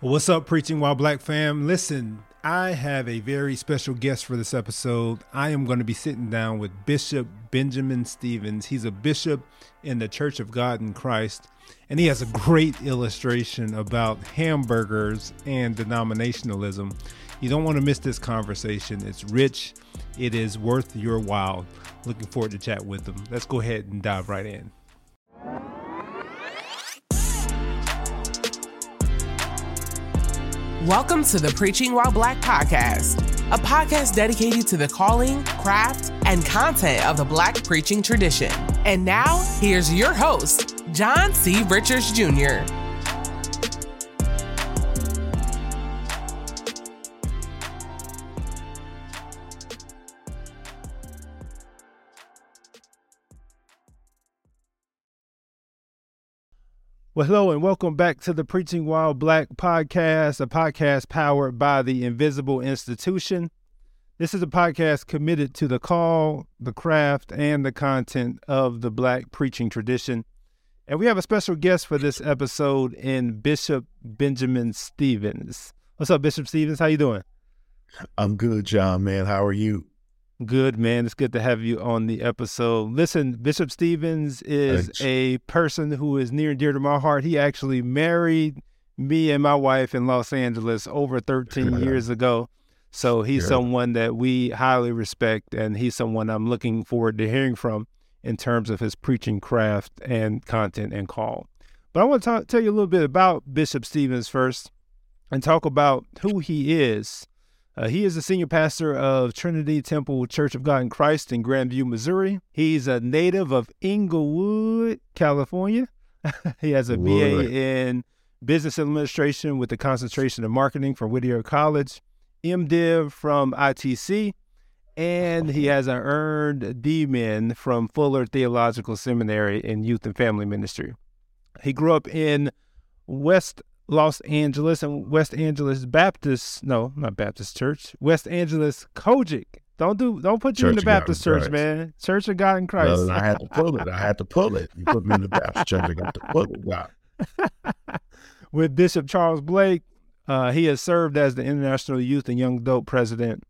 Well, what's up, Preaching While Black fam? Listen, I have a very special guest for this episode. I am going to be sitting down with Bishop Benjamin Stephens. He's a bishop in the Church of God in Christ, and he has a great illustration about hamburgers and denominationalism. You don't want to miss this conversation. It's rich. It is worth your while. Looking forward to chat with him. Let's go ahead and dive right in. Welcome to the Preaching While Black podcast, a podcast dedicated to the calling, craft, and content of the Black preaching tradition. And now, here's your host, John C. Richards, Jr. Well, hello and welcome back to the Preaching While Black podcast, a podcast powered by the Invisible Institution. This is a podcast committed to the call, the craft, and the content of the Black preaching tradition. And we have a special guest for this episode in Bishop Benjamin Stephens. What's up, Bishop Stephens? How you doing? I'm good, John, man. How are you? Good, man. It's good to have you on the episode. Listen, Bishop Stephens is a person who is near and dear to my heart. He actually married me and my wife in Los Angeles over 13 years ago. So he's someone that we highly respect, and he's someone I'm looking forward to hearing from in terms of his preaching craft and content and call. But I want to tell you a little bit about Bishop Stephens first and talk about who he is. He is a senior pastor of Trinity Temple Church of God in Christ in Grandview, Missouri. He's a native of Inglewood, California. He has a BA in Business Administration with a concentration in Marketing from Whittier College, MDiv from ITC, and he has an earned D.Min from Fuller Theological Seminary in Youth and Family Ministry. He grew up in West Angeles Kojic. Don't put you Church in the Baptist Church, man. Church of God in Christ. No, I had to pull it. You put me in the Baptist Church. I got to pull it. Wow. With Bishop Charles Blake, he has served as the International Youth and Young Adult President,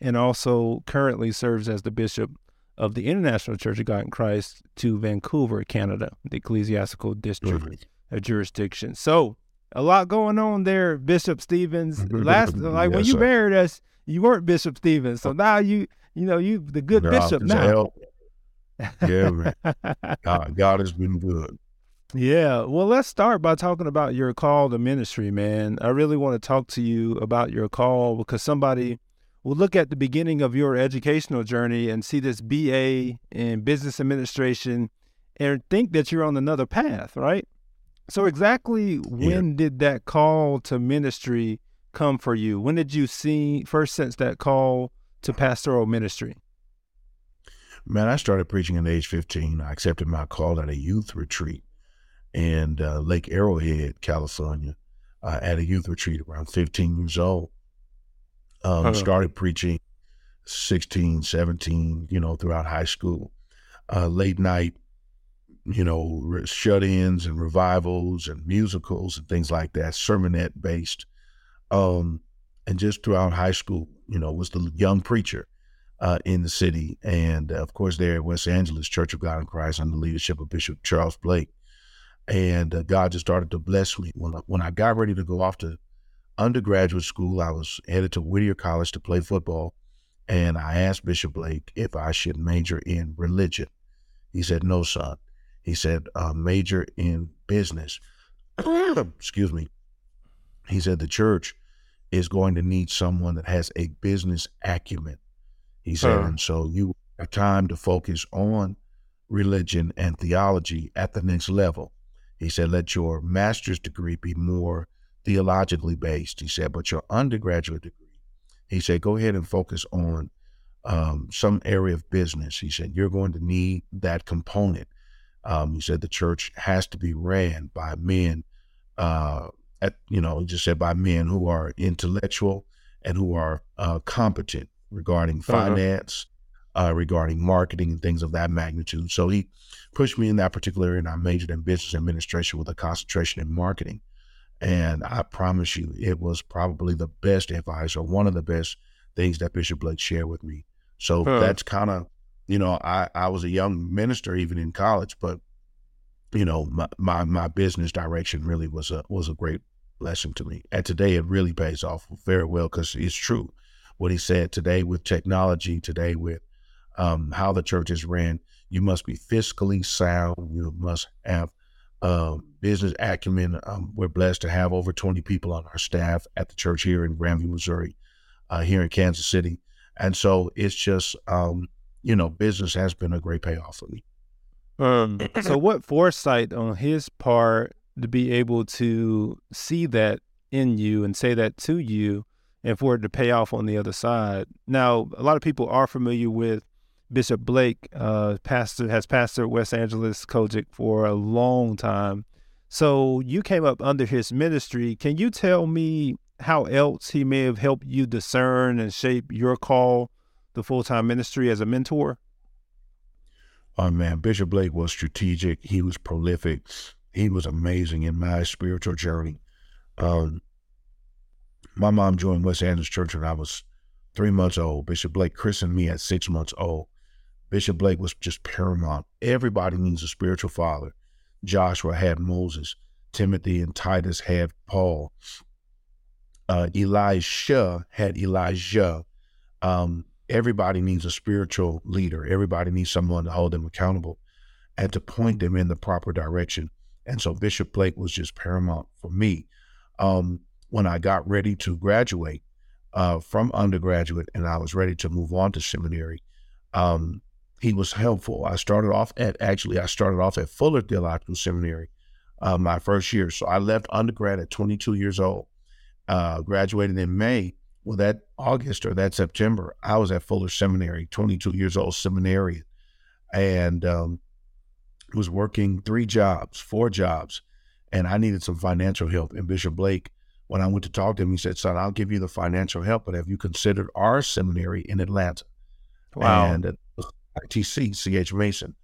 and also currently serves as the Bishop of the International Church of God in Christ to Vancouver, Canada, the ecclesiastical district jurisdiction. So, a lot going on there, Bishop Stephens. When you married us, you weren't Bishop Stephens. So now you the good bishop now. Yeah, man. God has been good. Yeah. Well, let's start by talking about your call to ministry, man. I really want to talk to you about your call because somebody will look at the beginning of your educational journey and see this BA in business administration and think that you're on another path, right? So exactly when did that call to ministry come for you? When did you first sense that call to pastoral ministry? Man, I started preaching at age 15. I accepted my call at a youth retreat in Lake Arrowhead, California, at a youth retreat around 15 years old. Started preaching 16, 17, throughout high school, late night, shut-ins and revivals and musicals and things like that, sermonette-based. And just throughout high school, was the young preacher in the city. And, of course, there at West Angeles Church of God in Christ under the leadership of Bishop Charles Blake. And God just started to bless me. When I got ready to go off to undergraduate school, I was headed to Whittier College to play football. And I asked Bishop Blake if I should major in religion. He said, "No, son." He said, "Major in business." Excuse me. He said, "The church is going to need someone that has a business acumen." He said, "And so you have time to focus on religion and theology at the next level." He said, "Let your master's degree be more theologically based." He said, "But your undergraduate degree," he said, "go ahead and focus on some area of business." He said, "You're going to need that component." He said the church has to be ran by men, he just said by men who are intellectual and who are competent regarding finance, regarding marketing and things of that magnitude. So he pushed me in that particular area, and I majored in business administration with a concentration in marketing. And I promise you, it was probably the best advice or one of the best things that Bishop Blake shared with me. So that's kind of, you know, I was a young minister even in college, but, you know, my business direction really was a great blessing to me. And today it really pays off very well, because it's true. What he said today with technology, today with how the church is ran, you must be fiscally sound. You must have business acumen. We're blessed to have over 20 people on our staff at the church here in Grandview, Missouri, here in Kansas City. And so it's just, you know, business has been a great payoff for me. So what foresight on his part to be able to see that in you and say that to you, and for it to pay off on the other side. Now, a lot of people are familiar with Bishop Blake, has pastored West Angeles Kojic for a long time. So you came up under his ministry. Can you tell me how else he may have helped you discern and shape your call to full-time ministry as a mentor? Oh, man, Bishop Blake was strategic. He was prolific. He was amazing in my spiritual journey. My mom joined West Angeles Church when I was 3 months old. Bishop Blake christened me at 6 months old. Bishop Blake was just paramount. Everybody needs a spiritual father. Joshua had Moses. Timothy and Titus had Paul. Elisha had Elijah. Everybody needs a spiritual leader. Everybody needs someone to hold them accountable and to point them in the proper direction. And so Bishop Blake was just paramount for me. When I got ready to graduate from undergraduate and I was ready to move on to seminary, he was helpful. I started off at Fuller Theological Seminary my first year. So I left undergrad at 22 years old, graduated in May. Well, that August or that September, I was at Fuller Seminary, 22 years old seminarian, and was working 4 jobs, and I needed some financial help. And Bishop Blake, when I went to talk to him, he said, "Son, I'll give you the financial help, but have you considered our seminary in Atlanta?" Wow. And ITC, C.H. Mason.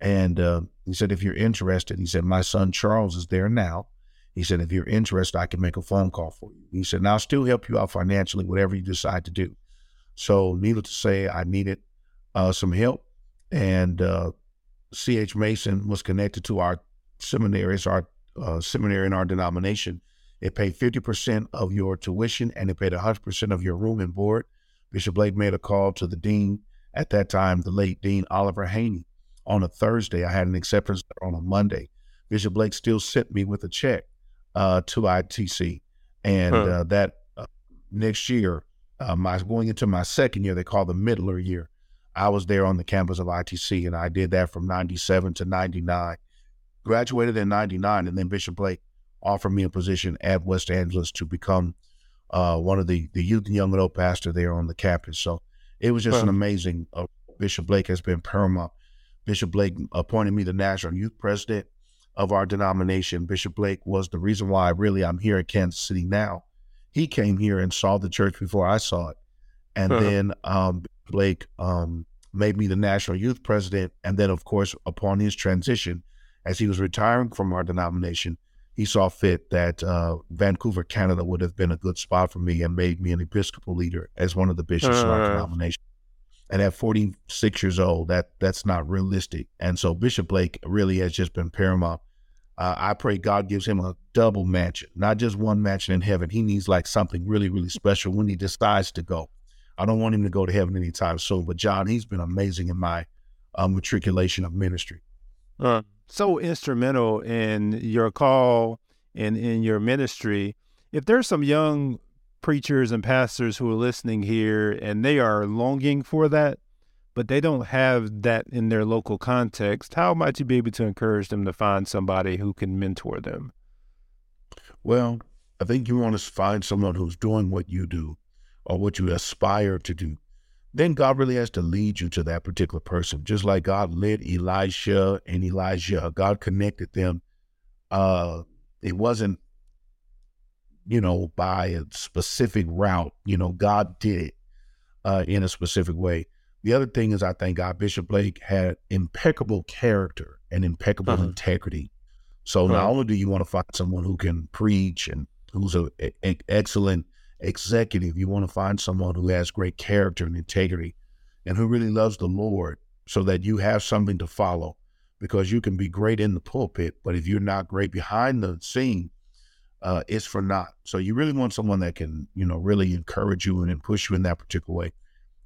And he said, "If you're interested," he said, "my son Charles is there now." He said, "if you're interested, I can make a phone call for you." He said, "and I'll still help you out financially, whatever you decide to do." So needless to say, I needed some help. And C.H. Mason was connected to our seminary. It's our seminary in our denomination. It paid 50% of your tuition, and it paid 100% of your room and board. Bishop Blake made a call to the dean at that time, the late Dean Oliver Haney, on a Thursday. I had an acceptance on a Monday. Bishop Blake still sent me with a check to ITC. And that next year, going into my second year, they call the middler year, I was there on the campus of ITC, and I did that from 97 to 99. Graduated in 99, and then Bishop Blake offered me a position at West Angeles to become one of the youth and young adult pastor there on the campus. So it was just an amazing, Bishop Blake has been paramount. Bishop Blake appointed me the national youth president of our denomination. Bishop Blake was the reason why I'm here in Kansas City now. He came here and saw the church before I saw it. And then Blake made me the national youth president. And then, of course, upon his transition, as he was retiring from our denomination, he saw fit that Vancouver, Canada would have been a good spot for me and made me an Episcopal leader as one of the bishops in our denomination. And at 46 years old, that's not realistic. And so Bishop Blake really has just been paramount. I pray God gives him a double mansion, not just one mansion in heaven. He needs like something really, really special when he decides to go. I don't want him to go to heaven anytime soon, but John, he's been amazing in my matriculation of ministry. So instrumental in your call and in your ministry. If there's some young preachers and pastors who are listening here and they are longing for that, but they don't have that in their local context, how might you be able to encourage them to find somebody who can mentor them? Well, I think you want to find someone who's doing what you do or what you aspire to do. Then God really has to lead you to that particular person. Just like God led Elisha and Elijah, God connected them. It wasn't, you know, by a specific route. You know, God did it in a specific way. The other thing is, I thank God, Bishop Blake had impeccable character and impeccable integrity. So not only do you want to find someone who can preach and who's an excellent executive, you want to find someone who has great character and integrity and who really loves the Lord so that you have something to follow, because you can be great in the pulpit, but if you're not great behind the scene, it's for naught. So you really want someone that can, you know, really encourage you and push you in that particular way.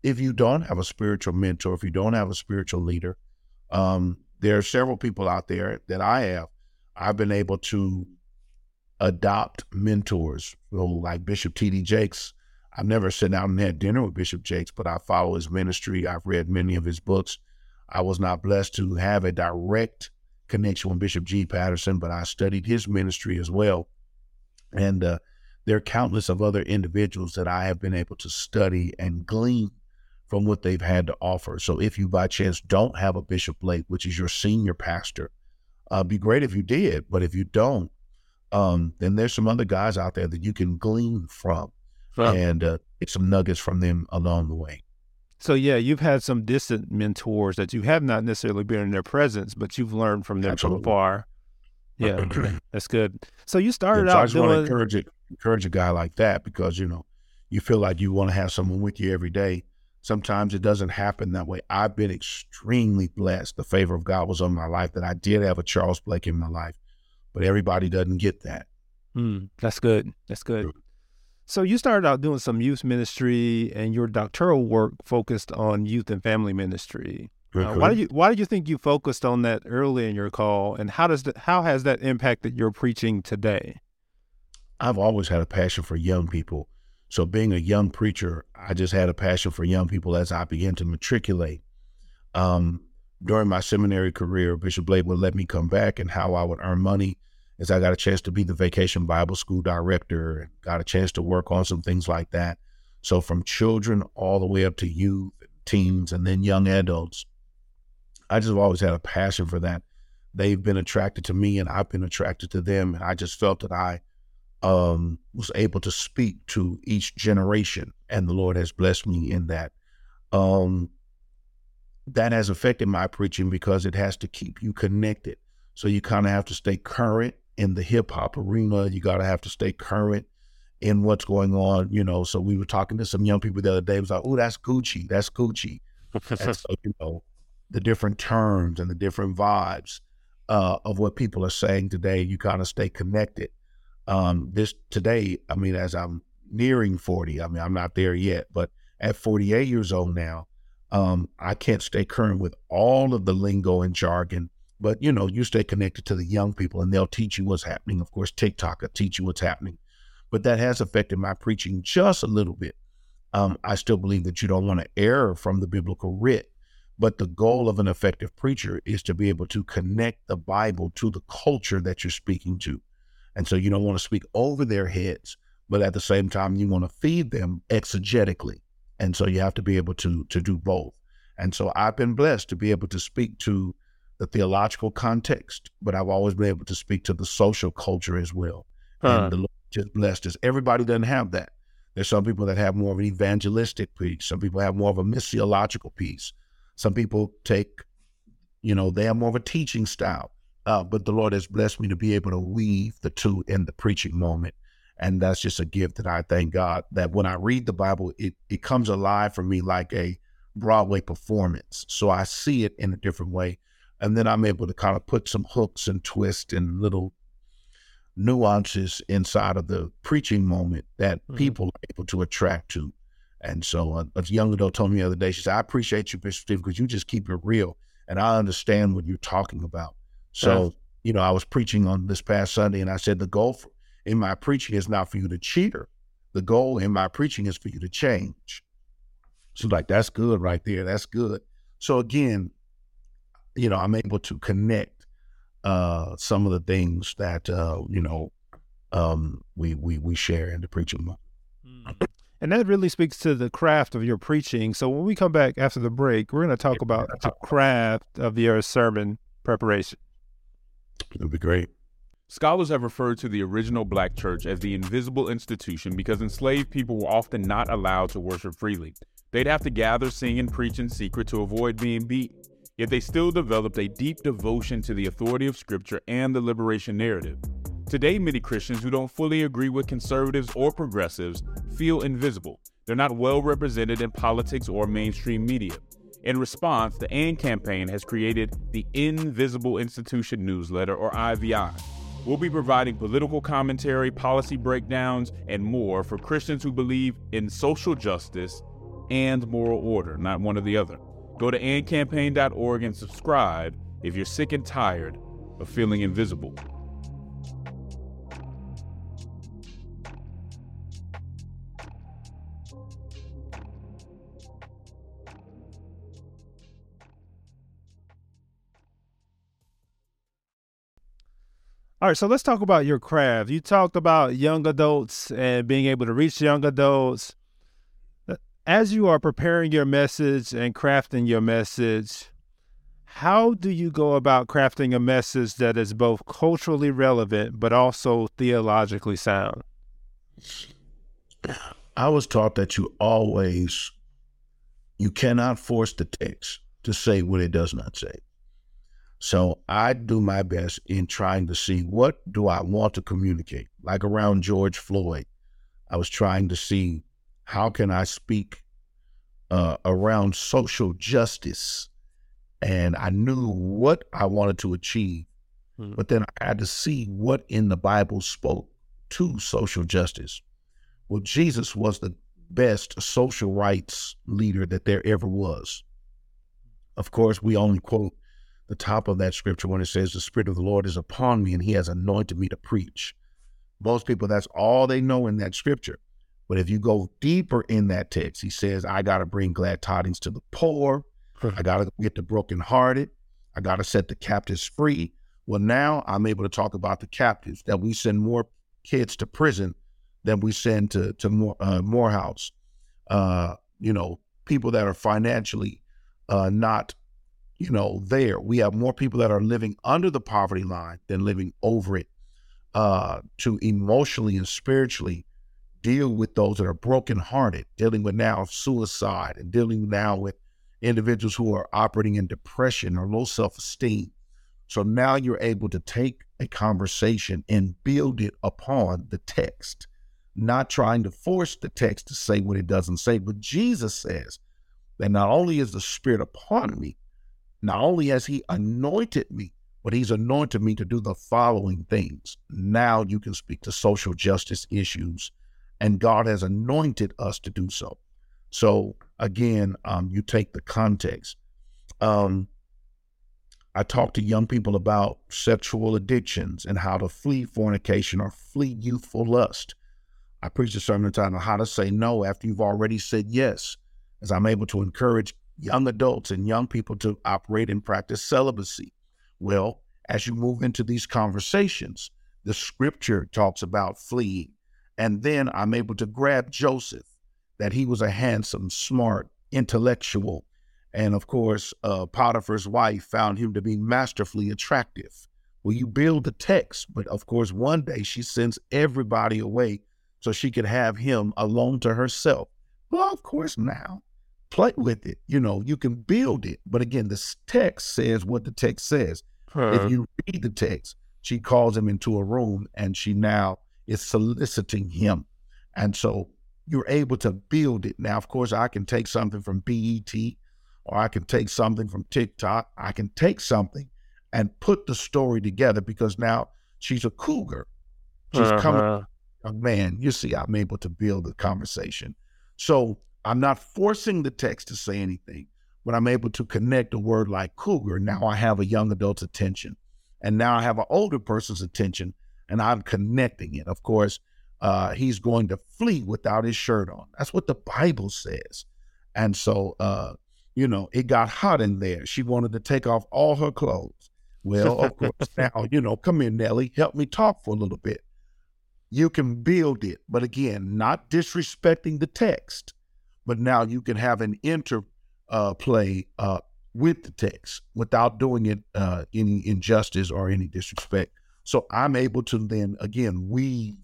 If you don't have a spiritual mentor, if you don't have a spiritual leader, there are several people out there that I have. I've been able to adopt mentors, so like Bishop T.D. Jakes. I've never sat down and had dinner with Bishop Jakes, but I follow his ministry. I've read many of his books. I was not blessed to have a direct connection with Bishop G. Patterson, but I studied his ministry as well. And there are countless of other individuals that I have been able to study and glean from what they've had to offer. So if you by chance don't have a Bishop Blake, which is your senior pastor, be great if you did, but if you don't, then there's some other guys out there that you can glean from and get some nuggets from them along the way. So yeah, you've had some distant mentors that you have not necessarily been in their presence, but you've learned from them from afar. Yeah, that's good. So you started out doing... I just want to encourage a guy like that, because, you know, you feel like you want to have someone with you every day. Sometimes it doesn't happen that way. I've been extremely blessed. The favor of God was on my life that I did have a Charles Blake in my life, but everybody doesn't get that. That's good. That's good. So you started out doing some youth ministry, and your doctoral work focused on youth and family ministry. Why do you think you focused on that early in your call, and how has that impacted your preaching today? I've always had a passion for young people. So being a young preacher, I just had a passion for young people as I began to matriculate. During my seminary career, Bishop Blake would let me come back, and how I would earn money is I got a chance to be the Vacation Bible School director and got a chance to work on some things like that. So from children all the way up to youth, teens, and then young adults, I just have always had a passion for that. They've been attracted to me, and I've been attracted to them. And I just felt that I was able to speak to each generation, and the Lord has blessed me in that. That has affected my preaching, because it has to keep you connected. So you kind of have to stay current in the hip hop arena. You got to have to stay current in what's going on, you know. So we were talking to some young people the other day. It was like, oh, that's Gucci. That's Gucci. And so, you know, the different terms and the different vibes of what people are saying today, you kind of stay connected. Today, I mean, as I'm nearing 40, I mean, I'm not there yet, but at 48 years old now, I can't stay current with all of the lingo and jargon, but, you know, you stay connected to the young people and they'll teach you what's happening. Of course, TikTok will teach you what's happening, but that has affected my preaching just a little bit. I still believe that you don't want to err from the biblical writ. But the goal of an effective preacher is to be able to connect the Bible to the culture that you're speaking to. And so you don't want to speak over their heads, but at the same time, you want to feed them exegetically. And so you have to be able to do both. And so I've been blessed to be able to speak to the theological context, but I've always been able to speak to the social culture as well. And the Lord just blessed us. Everybody doesn't have that. There's some people that have more of an evangelistic piece. Some people have more of a missiological piece. Some people take, you know, they have more of a teaching style, but the Lord has blessed me to be able to weave the two in the preaching moment. And that's just a gift that I thank God that when I read the Bible, it comes alive for me like a Broadway performance. So I see it in a different way. And then I'm able to kind of put some hooks and twists and little nuances inside of the preaching moment that people are able to attract to. And so a young adult told me the other day, she said, I appreciate you, Bishop Steve, because you just keep it real. And I understand what you're talking about. So, you know, I was preaching on this past Sunday, and I said, the goal in my preaching is not for you to cheer. The goal in my preaching is for you to change. So like, that's good right there. That's good. So again, you know, I'm able to connect some of the things that, you know, we share in the preaching moment. And that really speaks to the craft of your preaching. So when we come back after the break, we're going to talk about the craft of your sermon preparation. That'd be great. Scholars have referred to the original Black church as the Invisible Institution because enslaved people were often not allowed to worship freely. They'd have to gather, sing, and preach in secret to avoid being beaten. yet they still developed a deep devotion to the authority of Scripture and the liberation narrative. Today, many Christians who don't fully agree with conservatives or progressives feel invisible. They're not well represented in politics or mainstream media. In response, the AND Campaign has created the Invisible Institution newsletter, or IVI. We'll be providing political commentary, policy breakdowns, and more for Christians who believe in social justice and moral order, not one or the other. Go to andcampaign.org and subscribe if you're sick and tired of feeling invisible. All right, so let's talk about your craft. You talked about young adults and being able to reach young adults. As you are preparing your message and crafting your message, how do you go about crafting a message that is both culturally relevant but also theologically sound? I was taught that you cannot force the text to say what it does not say. So I do my best in trying to see what do I want to communicate. Like around George Floyd, I was trying to see how can I speak around social justice. And I knew what I wanted to achieve, but then I had to see what in the Bible spoke to social justice. Well, Jesus was the best social rights leader that there ever was. Of course, we only quote the top of that scripture when it says, "The Spirit of the Lord is upon me and he has anointed me to preach." Most people, that's all they know in that scripture. But if you go deeper in that text, he says, I got to bring glad tidings to the poor. I got to get the brokenhearted. I got to set the captives free. Well, now I'm able to talk about the captives, that we send more kids to prison than we send to Morehouse. People that are financially not there. We have more people that are living under the poverty line than living over it, to emotionally and spiritually deal with those that are brokenhearted, dealing with now suicide and dealing now with individuals who are operating in depression or low self-esteem. So now you're able to take a conversation and build it upon the text, not trying to force the text to say what it doesn't say. But Jesus says that not only is the Spirit upon me, not only has he anointed me, but he's anointed me to do the following things. Now you can speak to social justice issues, and God has anointed us to do so. So again, you take the context. I talk to young people about sexual addictions and how to flee fornication or flee youthful lust. I preach a sermon entitled on how to say no after you've already said yes, as I'm able to encourage young adults and young people to operate and practice celibacy. Well, as you move into these conversations, the scripture talks about fleeing. And then I'm able to grab Joseph, that he was a handsome, smart, intellectual. And of course, Potiphar's wife found him to be masterfully attractive. Well, you build the text, but of course, one day she sends everybody away so she could have him alone to herself. Well, of course, now play with it. You can build it. But again, the text says what the text says. If you read the text, she calls him into a room and she now is soliciting him. And so you're able to build it. Now, of course, I can take something from BET, or I can take something from TikTok. I can take something and put the story together, because now she's a cougar. She's coming. Oh, man, you see, I'm able to build the conversation. So I'm not forcing the text to say anything, but I'm able to connect a word like cougar. Now I have a young adult's attention, and now I have an older person's attention, and I'm connecting it. Of course, he's going to flee without his shirt on. That's what the Bible says. And so, it got hot in there. She wanted to take off all her clothes. Well, of course, now, come here, Nellie, help me talk for a little bit. You can build it, but again, not disrespecting the text. But now you can have an interplay with the text without doing it any injustice or any disrespect. So I'm able to then, again, weave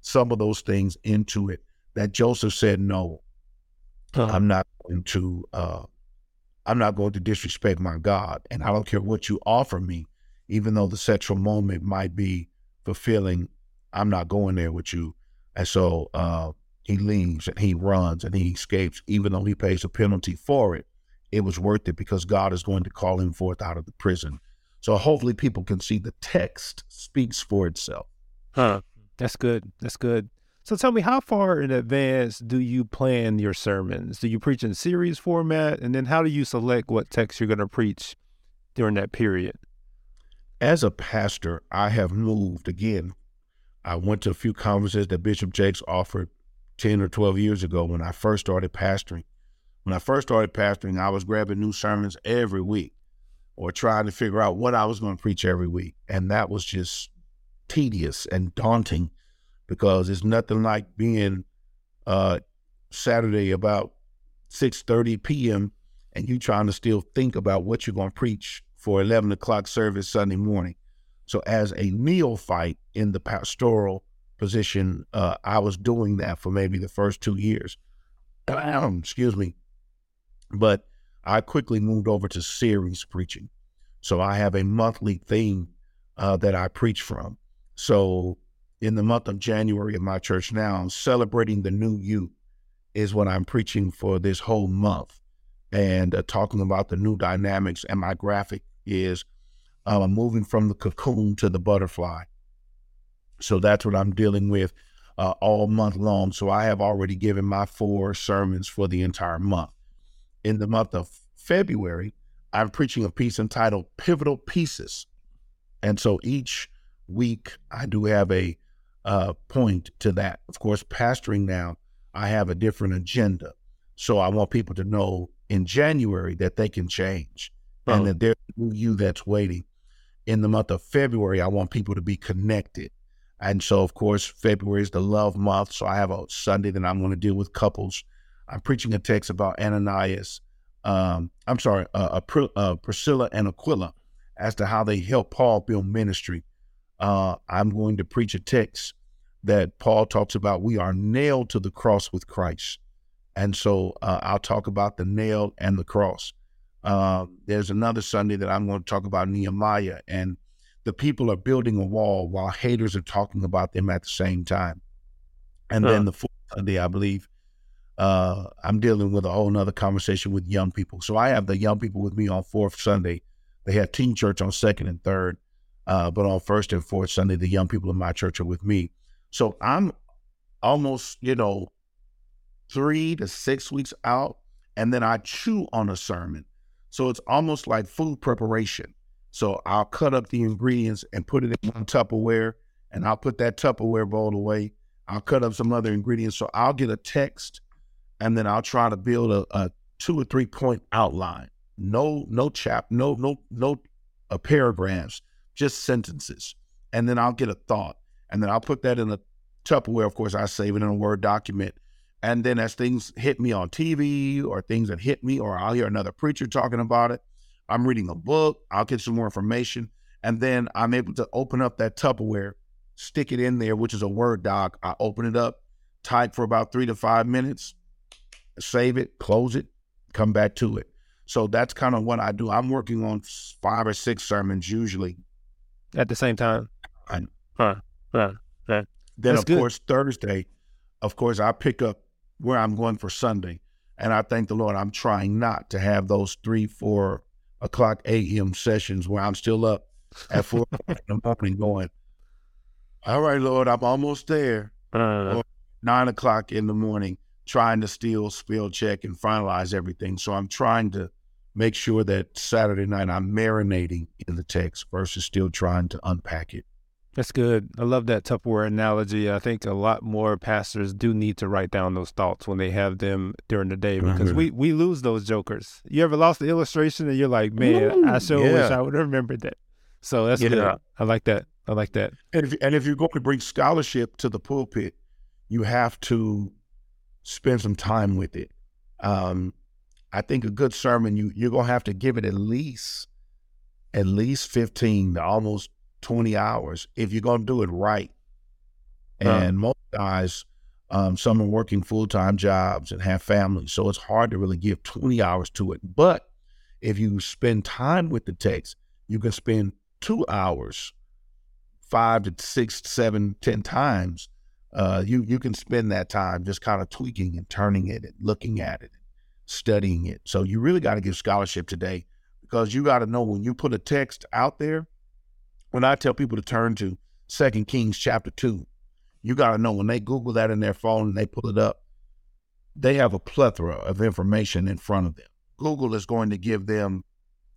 some of those things into it, that Joseph said, no, I'm not going to I'm not going to disrespect my God, and I don't care what you offer me, even though the sexual moment might be fulfilling, I'm not going there with you. And so he leaves and he runs and he escapes, even though he pays a penalty for it. It was worth it because God is going to call him forth out of the prison. So hopefully people can see the text speaks for itself. Huh. That's good. That's good. So tell me, how far in advance do you plan your sermons? Do you preach in series format? And then how do you select what text you're going to preach during that period? As a pastor, I have moved again. I went to a few conferences that Bishop Jakes offered 10 or 12 years ago when I first started pastoring. When I first started pastoring, I was grabbing new sermons every week or trying to figure out what I was going to preach every week. And that was just tedious and daunting, because it's nothing like being Saturday about 6:30 p.m. and you trying to still think about what you're going to preach for 11 o'clock service Sunday morning. So as a neophyte in the pastoral position, I was doing that for maybe the first 2 years. Excuse me. But I quickly moved over to series preaching. So I have a monthly theme that I preach from. So in the month of January at my church now, celebrating the new you is what I'm preaching for this whole month, and talking about the new dynamics. And my graphic is moving from the cocoon to the butterfly. So that's what I'm dealing with all month long. So I have already given my 4 sermons for the entire month. In the month of February, I'm preaching a piece entitled Pivotal Pieces. And so each week I do have a point to that. Of course, pastoring now, I have a different agenda. So I want people to know in January that they can change and that there's you that's waiting. In the month of February, I want people to be connected. And so, of course, February is the love month. So I have a Sunday that I'm going to deal with couples. I'm preaching a text about Priscilla and Aquila as to how they help Paul build ministry. I'm going to preach a text that Paul talks about. We are nailed to the cross with Christ. And so I'll talk about the nail and the cross. There's another Sunday that I'm going to talk about Nehemiah, and the people are building a wall while haters are talking about them at the same time. And then the fourth Sunday, I believe, I'm dealing with a whole nother conversation with young people. So I have the young people with me on fourth Sunday. They have teen church on second and third. But on first and fourth Sunday, the young people in my church are with me. So I'm almost, 3 to 6 weeks out, and then I chew on a sermon. So it's almost like food preparation. So I'll cut up the ingredients and put it in one Tupperware, and I'll put that Tupperware bowl away. I'll cut up some other ingredients. So I'll get a text, and then I'll try to build a 2 or 3 point outline. No paragraphs, just sentences. And then I'll get a thought, and then I'll put that in a Tupperware. Of course, I save it in a Word document. And then as things hit me on TV or things that hit me, or I'll hear another preacher talking about it, I'm reading a book, I'll get some more information, and then I'm able to open up that Tupperware, stick it in there, which is a Word doc. I open it up, type for about 3 to 5 minutes, save it, close it, come back to it. So that's kind of what I do. I'm working on 5 or 6 sermons usually. At the same time? Then, that's of course, Thursday, of course, I pick up where I'm going for Sunday. And I thank the Lord, I'm trying not to have those 3-4 o'clock a.m. sessions where I'm still up at 4 in the morning going, all right, Lord, I'm almost there. Or 9 o'clock in the morning, trying to still spell check and finalize everything. So I'm trying to make sure that Saturday night I'm marinating in the text versus still trying to unpack it. That's good. I love that Tupperware analogy. I think a lot more pastors do need to write down those thoughts when they have them during the day, because we lose those jokers. You ever lost the illustration and you're like, man, I wish I would have remembered that. So that's good. I like that. And if you're going to bring scholarship to the pulpit, you have to spend some time with it. I think a good sermon, you're going to have to give it at least 15 to almost 20 hours if you're going to do it right. And most guys, some are working full-time jobs and have families, so it's hard to really give 20 hours to it. But If you spend time with the text, you can spend 2 hours, 5 to 6, 7, 10 times. You can spend that time just kind of tweaking and turning it and looking at it, studying it. So you really got to give scholarship today, because you got to know when you put a text out there. When I tell people to turn to 2 Kings chapter 2, you got to know when they Google that in their phone and they pull it up, they have a plethora of information in front of them. Google is going to give them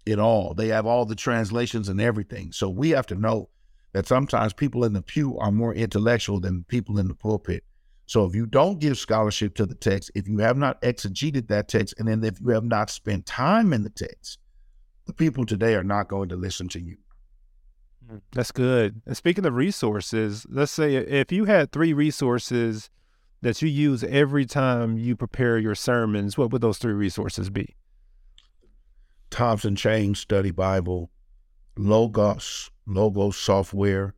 it all. They have all the translations and everything. So we have to know that sometimes people in the pew are more intellectual than people in the pulpit. So if you don't give scholarship to the text, if you have not exegeted that text, and then if you have not spent time in the text, the people today are not going to listen to you. That's good. And speaking of resources, let's say if you had 3 resources that you use every time you prepare your sermons, what would those 3 resources be? Thompson Chain Study Bible, Logos Software,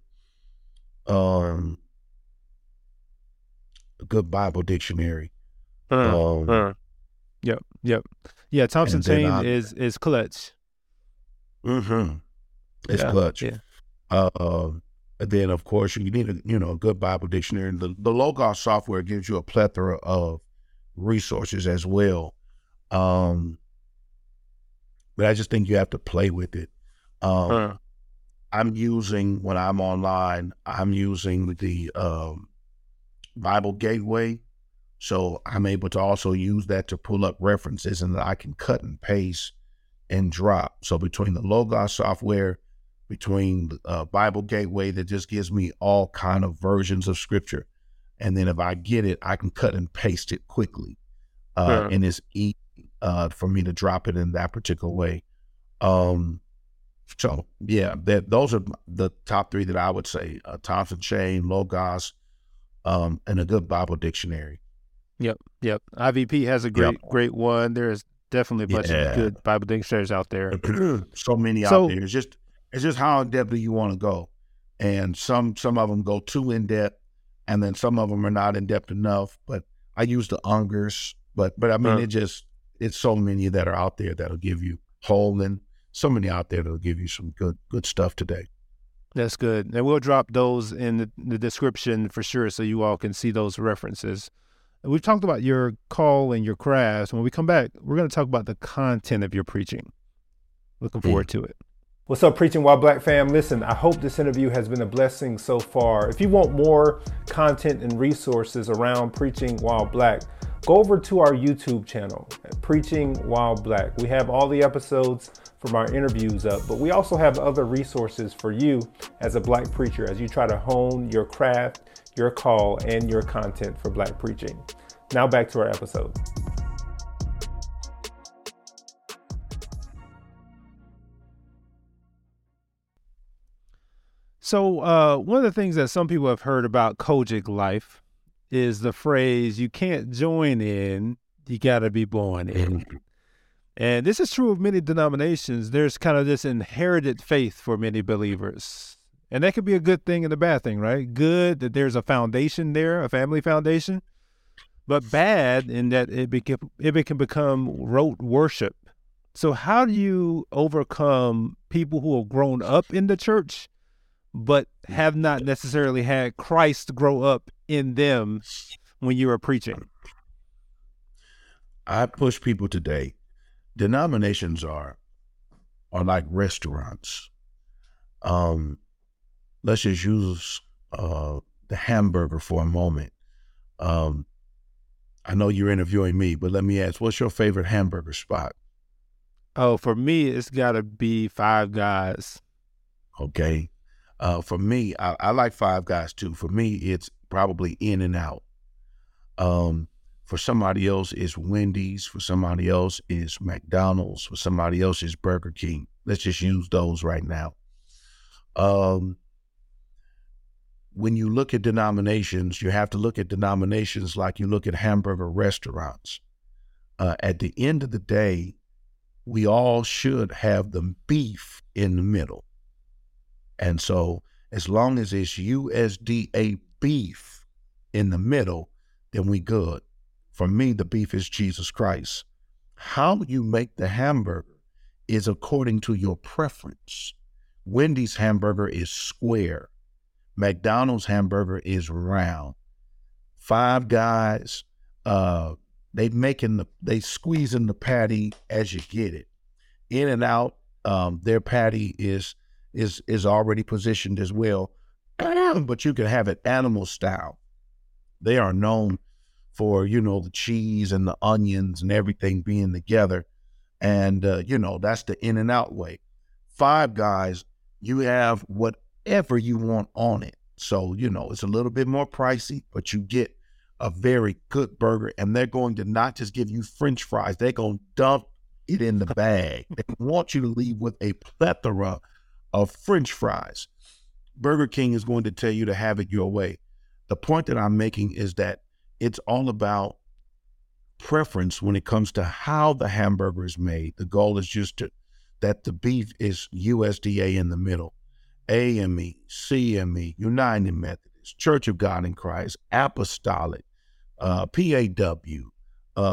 Good Bible Dictionary. Yep. Yeah, Thompson Chain is clutch. Mm-hmm. It's clutch. Yeah. Then, of course, you need a good Bible dictionary. The Logos software gives you a plethora of resources as well. But I just think you have to play with it. When I'm online, I'm using the Bible Gateway. So I'm able to also use that to pull up references, and I can cut and paste and drop. So between the Logos software, between Bible Gateway, that just gives me all kind of versions of scripture. And then if I get it, I can cut and paste it quickly. And it's easy for me to drop it in that particular way. Those are the top 3 that I would say. Thompson Chain, Logos, and a good Bible dictionary. Yep. IVP has a great one. There is definitely a bunch of good Bible dictionaries out there. So many out there. It's just how in-depth do you want to go? And some of them go too in-depth, and then some of them are not in-depth enough. But I use the Unger's, but I mean, it's so many that are out there that'll give you whole, and so many out there that'll give you some good stuff today. That's good. And we'll drop those in the description for sure, so you all can see those references. We've talked about your call and your craft. When we come back, we're going to talk about the content of your preaching. Looking forward to it. What's up, Preaching While Black fam? Listen, I hope this interview has been a blessing so far. If you want more content and resources around Preaching While Black, go over to our YouTube channel, Preaching While Black. We have all the episodes from our interviews up, but we also have other resources for you as a black preacher as you try to hone your craft, your call, and your content for black preaching. Now back to our episode. So one of the things that some people have heard about Kojic life is the phrase, you can't join in, you got to be born in. And this is true of many denominations. There's kind of this inherited faith for many believers. And that could be a good thing and a bad thing, right? Good that there's a foundation there, a family foundation, but bad in that it can become rote worship. So how do you overcome people who have grown up in the church but have not necessarily had Christ grow up in them when you are preaching? I push people today. Denominations are like restaurants. Let's just use the hamburger for a moment. I know you're interviewing me, but let me ask, what's your favorite hamburger spot? Oh, for me, it's got to be Five Guys. Okay. For me, I like Five Guys too. For me, it's probably In-N-Out. For somebody else, it's Wendy's. For somebody else, it's McDonald's. For somebody else, it's Burger King. Let's just use those right now. When you look at denominations, you have to look at denominations like you look at hamburger restaurants. At the end of the day, we all should have the beef in the middle. And so as long as it's USDA beef in the middle, then we good. For me, the beef is Jesus Christ. How you make the hamburger is according to your preference. Wendy's hamburger is square. McDonald's hamburger is round. Five Guys, they squeeze in the patty as you get it. In-N-Out, their patty is already positioned as well, but you can have it animal style. They are known for, the cheese and the onions and everything being together. And, that's the In-N-Out way. Five Guys, you have whatever you want on it. So, it's a little bit more pricey, but you get a very good burger. And they're going to not just give you French fries. They're going to dump it in the bag. They want you to leave with a plethora of French fries. Burger King is going to tell you to have it your way. The point that I'm making is that it's all about preference when it comes to how the hamburger is made. The goal is just that the beef is USDA in the middle, AME, CME, United Methodist, Church of God in Christ, Apostolic, PAW,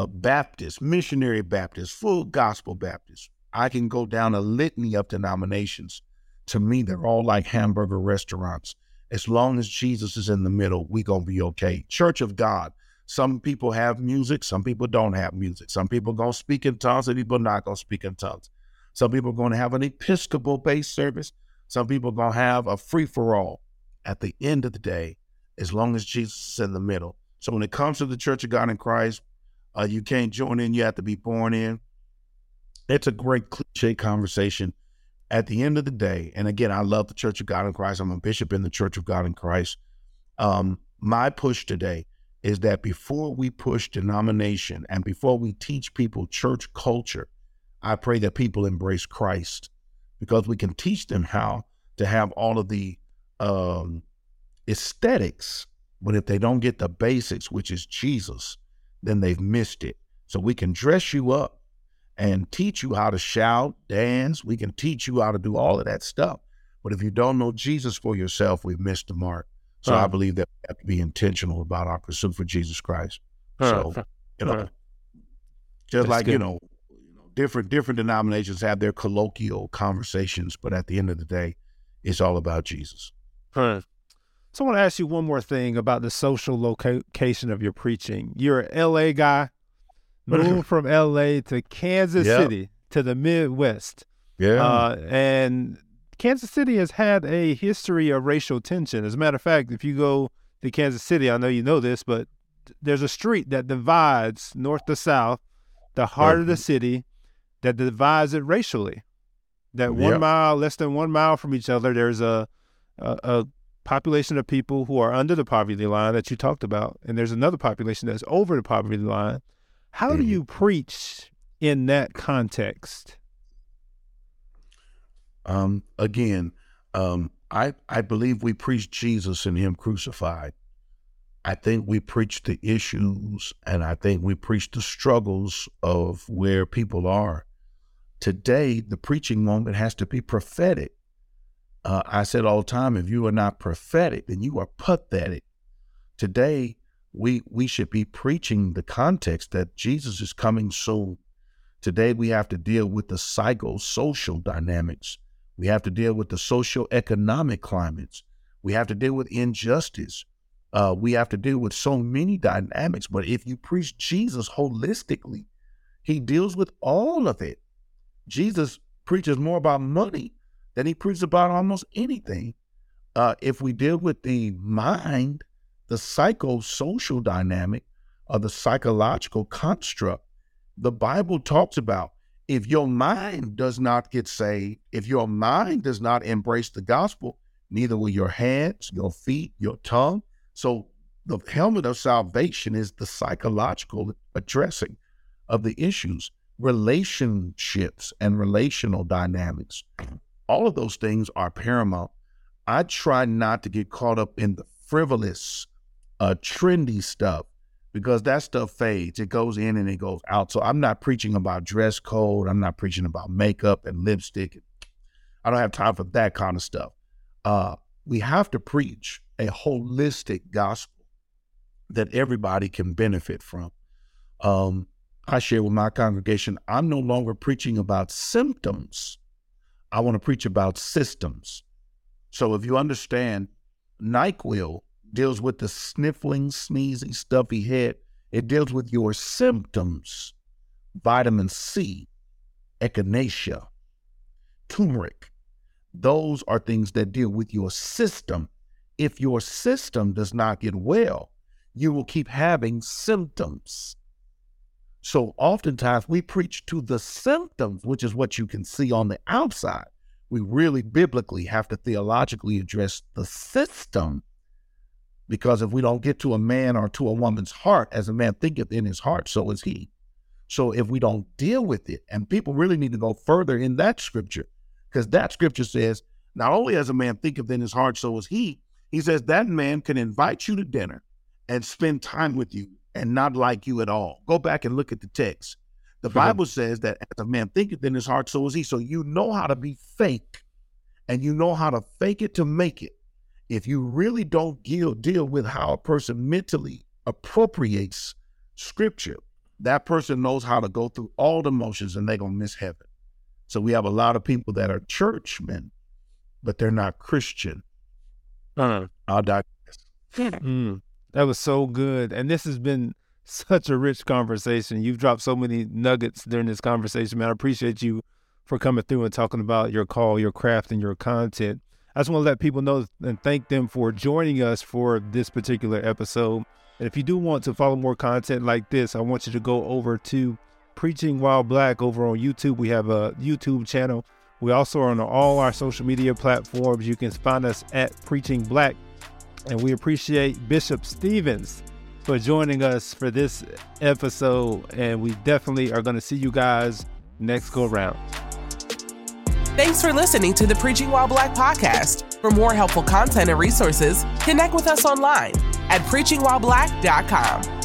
Baptist, Missionary Baptist, Full Gospel Baptist. I can go down a litany of denominations. To me, they're all like hamburger restaurants. As long as Jesus is in the middle, we're going to be okay. Church of God. Some people have music. Some people don't have music. Some people going to speak in tongues. Some people not going to speak in tongues. Some people are going to have an Episcopal-based service. Some people are going to have a free-for-all. At the end of the day, as long as Jesus is in the middle. So when it comes to the Church of God in Christ, you can't join in. You have to be born in. It's a great cliche conversation. At the end of the day, and again, I love the Church of God in Christ. I'm a bishop in the Church of God in Christ. My push today is that before we push denomination and before we teach people church culture, I pray that people embrace Christ, because we can teach them how to have all of the aesthetics. But if they don't get the basics, which is Jesus, then they've missed it. So we can dress you up and teach you how to shout, dance. We can teach you how to do all of that stuff. But if you don't know Jesus for yourself, we've missed the mark. So I believe that we have to be intentional about our pursuit for Jesus Christ. Just like, different denominations have their colloquial conversations, but at the end of the day, it's all about Jesus. So I want to ask you one more thing about the social location of your preaching. You're an L.A. guy. Moved from L.A. to Kansas City, to the Midwest. And Kansas City has had a history of racial tension. As a matter of fact, if you go to Kansas City, I know you know this, but there's a street that divides north to south, the heart of the city, that divides it racially. That less than 1 mile from each other, there's a population of people who are under the poverty line that you talked about, and there's another population that's over the poverty line. How do you preach in that context? I believe we preach Jesus and him crucified. I think we preach the issues, and I think we preach the struggles of where people are. Today, the preaching moment has to be prophetic. I said all the time, if you are not prophetic, then you are pathetic. Today, we should be preaching the context that Jesus is coming soon. Today, we have to deal with the psychosocial dynamics. We have to deal with the socioeconomic climates. We have to deal with injustice. We have to deal with so many dynamics. But if you preach Jesus holistically, he deals with all of it. Jesus preaches more about money than he preaches about almost anything. If we deal with the mind, the psychosocial dynamic, or the psychological construct, the Bible talks about, if your mind does not get saved, if your mind does not embrace the gospel, neither will your hands, your feet, your tongue. So the helmet of salvation is the psychological addressing of the issues, relationships and relational dynamics. All of those things are paramount. I try not to get caught up in the frivolous, trendy stuff, because that stuff fades. It goes in and it goes out. So I'm not preaching about dress code. I'm not preaching about makeup and lipstick. I don't have time for that kind of stuff. We have to preach a holistic gospel that everybody can benefit from. I share with my congregation, I'm no longer preaching about symptoms. I want to preach about systems. So if you understand, NyQuil deals with the sniffling, sneezing, stuffy head. It deals with your symptoms. Vitamin C, echinacea, turmeric. Those are things that deal with your system. If your system does not get well, you will keep having symptoms. So oftentimes we preach to the symptoms, which is what you can see on the outside. We really biblically have to theologically address the system, because if we don't get to a man or to a woman's heart, as a man thinketh in his heart, so is he. So if we don't deal with it, and people really need to go further in that scripture, because that scripture says, not only as a man thinketh in his heart, so is he says that man can invite you to dinner and spend time with you and not like you at all. Go back and look at the text. The Bible says that as a man thinketh in his heart, so is he. So you know how to be fake, and you know how to fake it to make it. If you really don't deal with how a person mentally appropriates scripture, that person knows how to go through all the motions and they're going to miss heaven. So we have a lot of people that are churchmen, but they're not Christian. I'll digress. That was so good. And this has been such a rich conversation. You've dropped so many nuggets during this conversation, man. I appreciate you for coming through and talking about your call, your craft, and your content. I just want to let people know and thank them for joining us for this particular episode. And if you do want to follow more content like this, I want you to go over to Preaching While Black over on YouTube. We have a YouTube channel. We also are on all our social media platforms. You can find us at Preaching Black. And we appreciate Bishop Stephens for joining us for this episode. And we definitely are going to see you guys next go round. Thanks for listening to the Preaching While Black podcast. For more helpful content and resources, connect with us online at preachingwhileblack.com.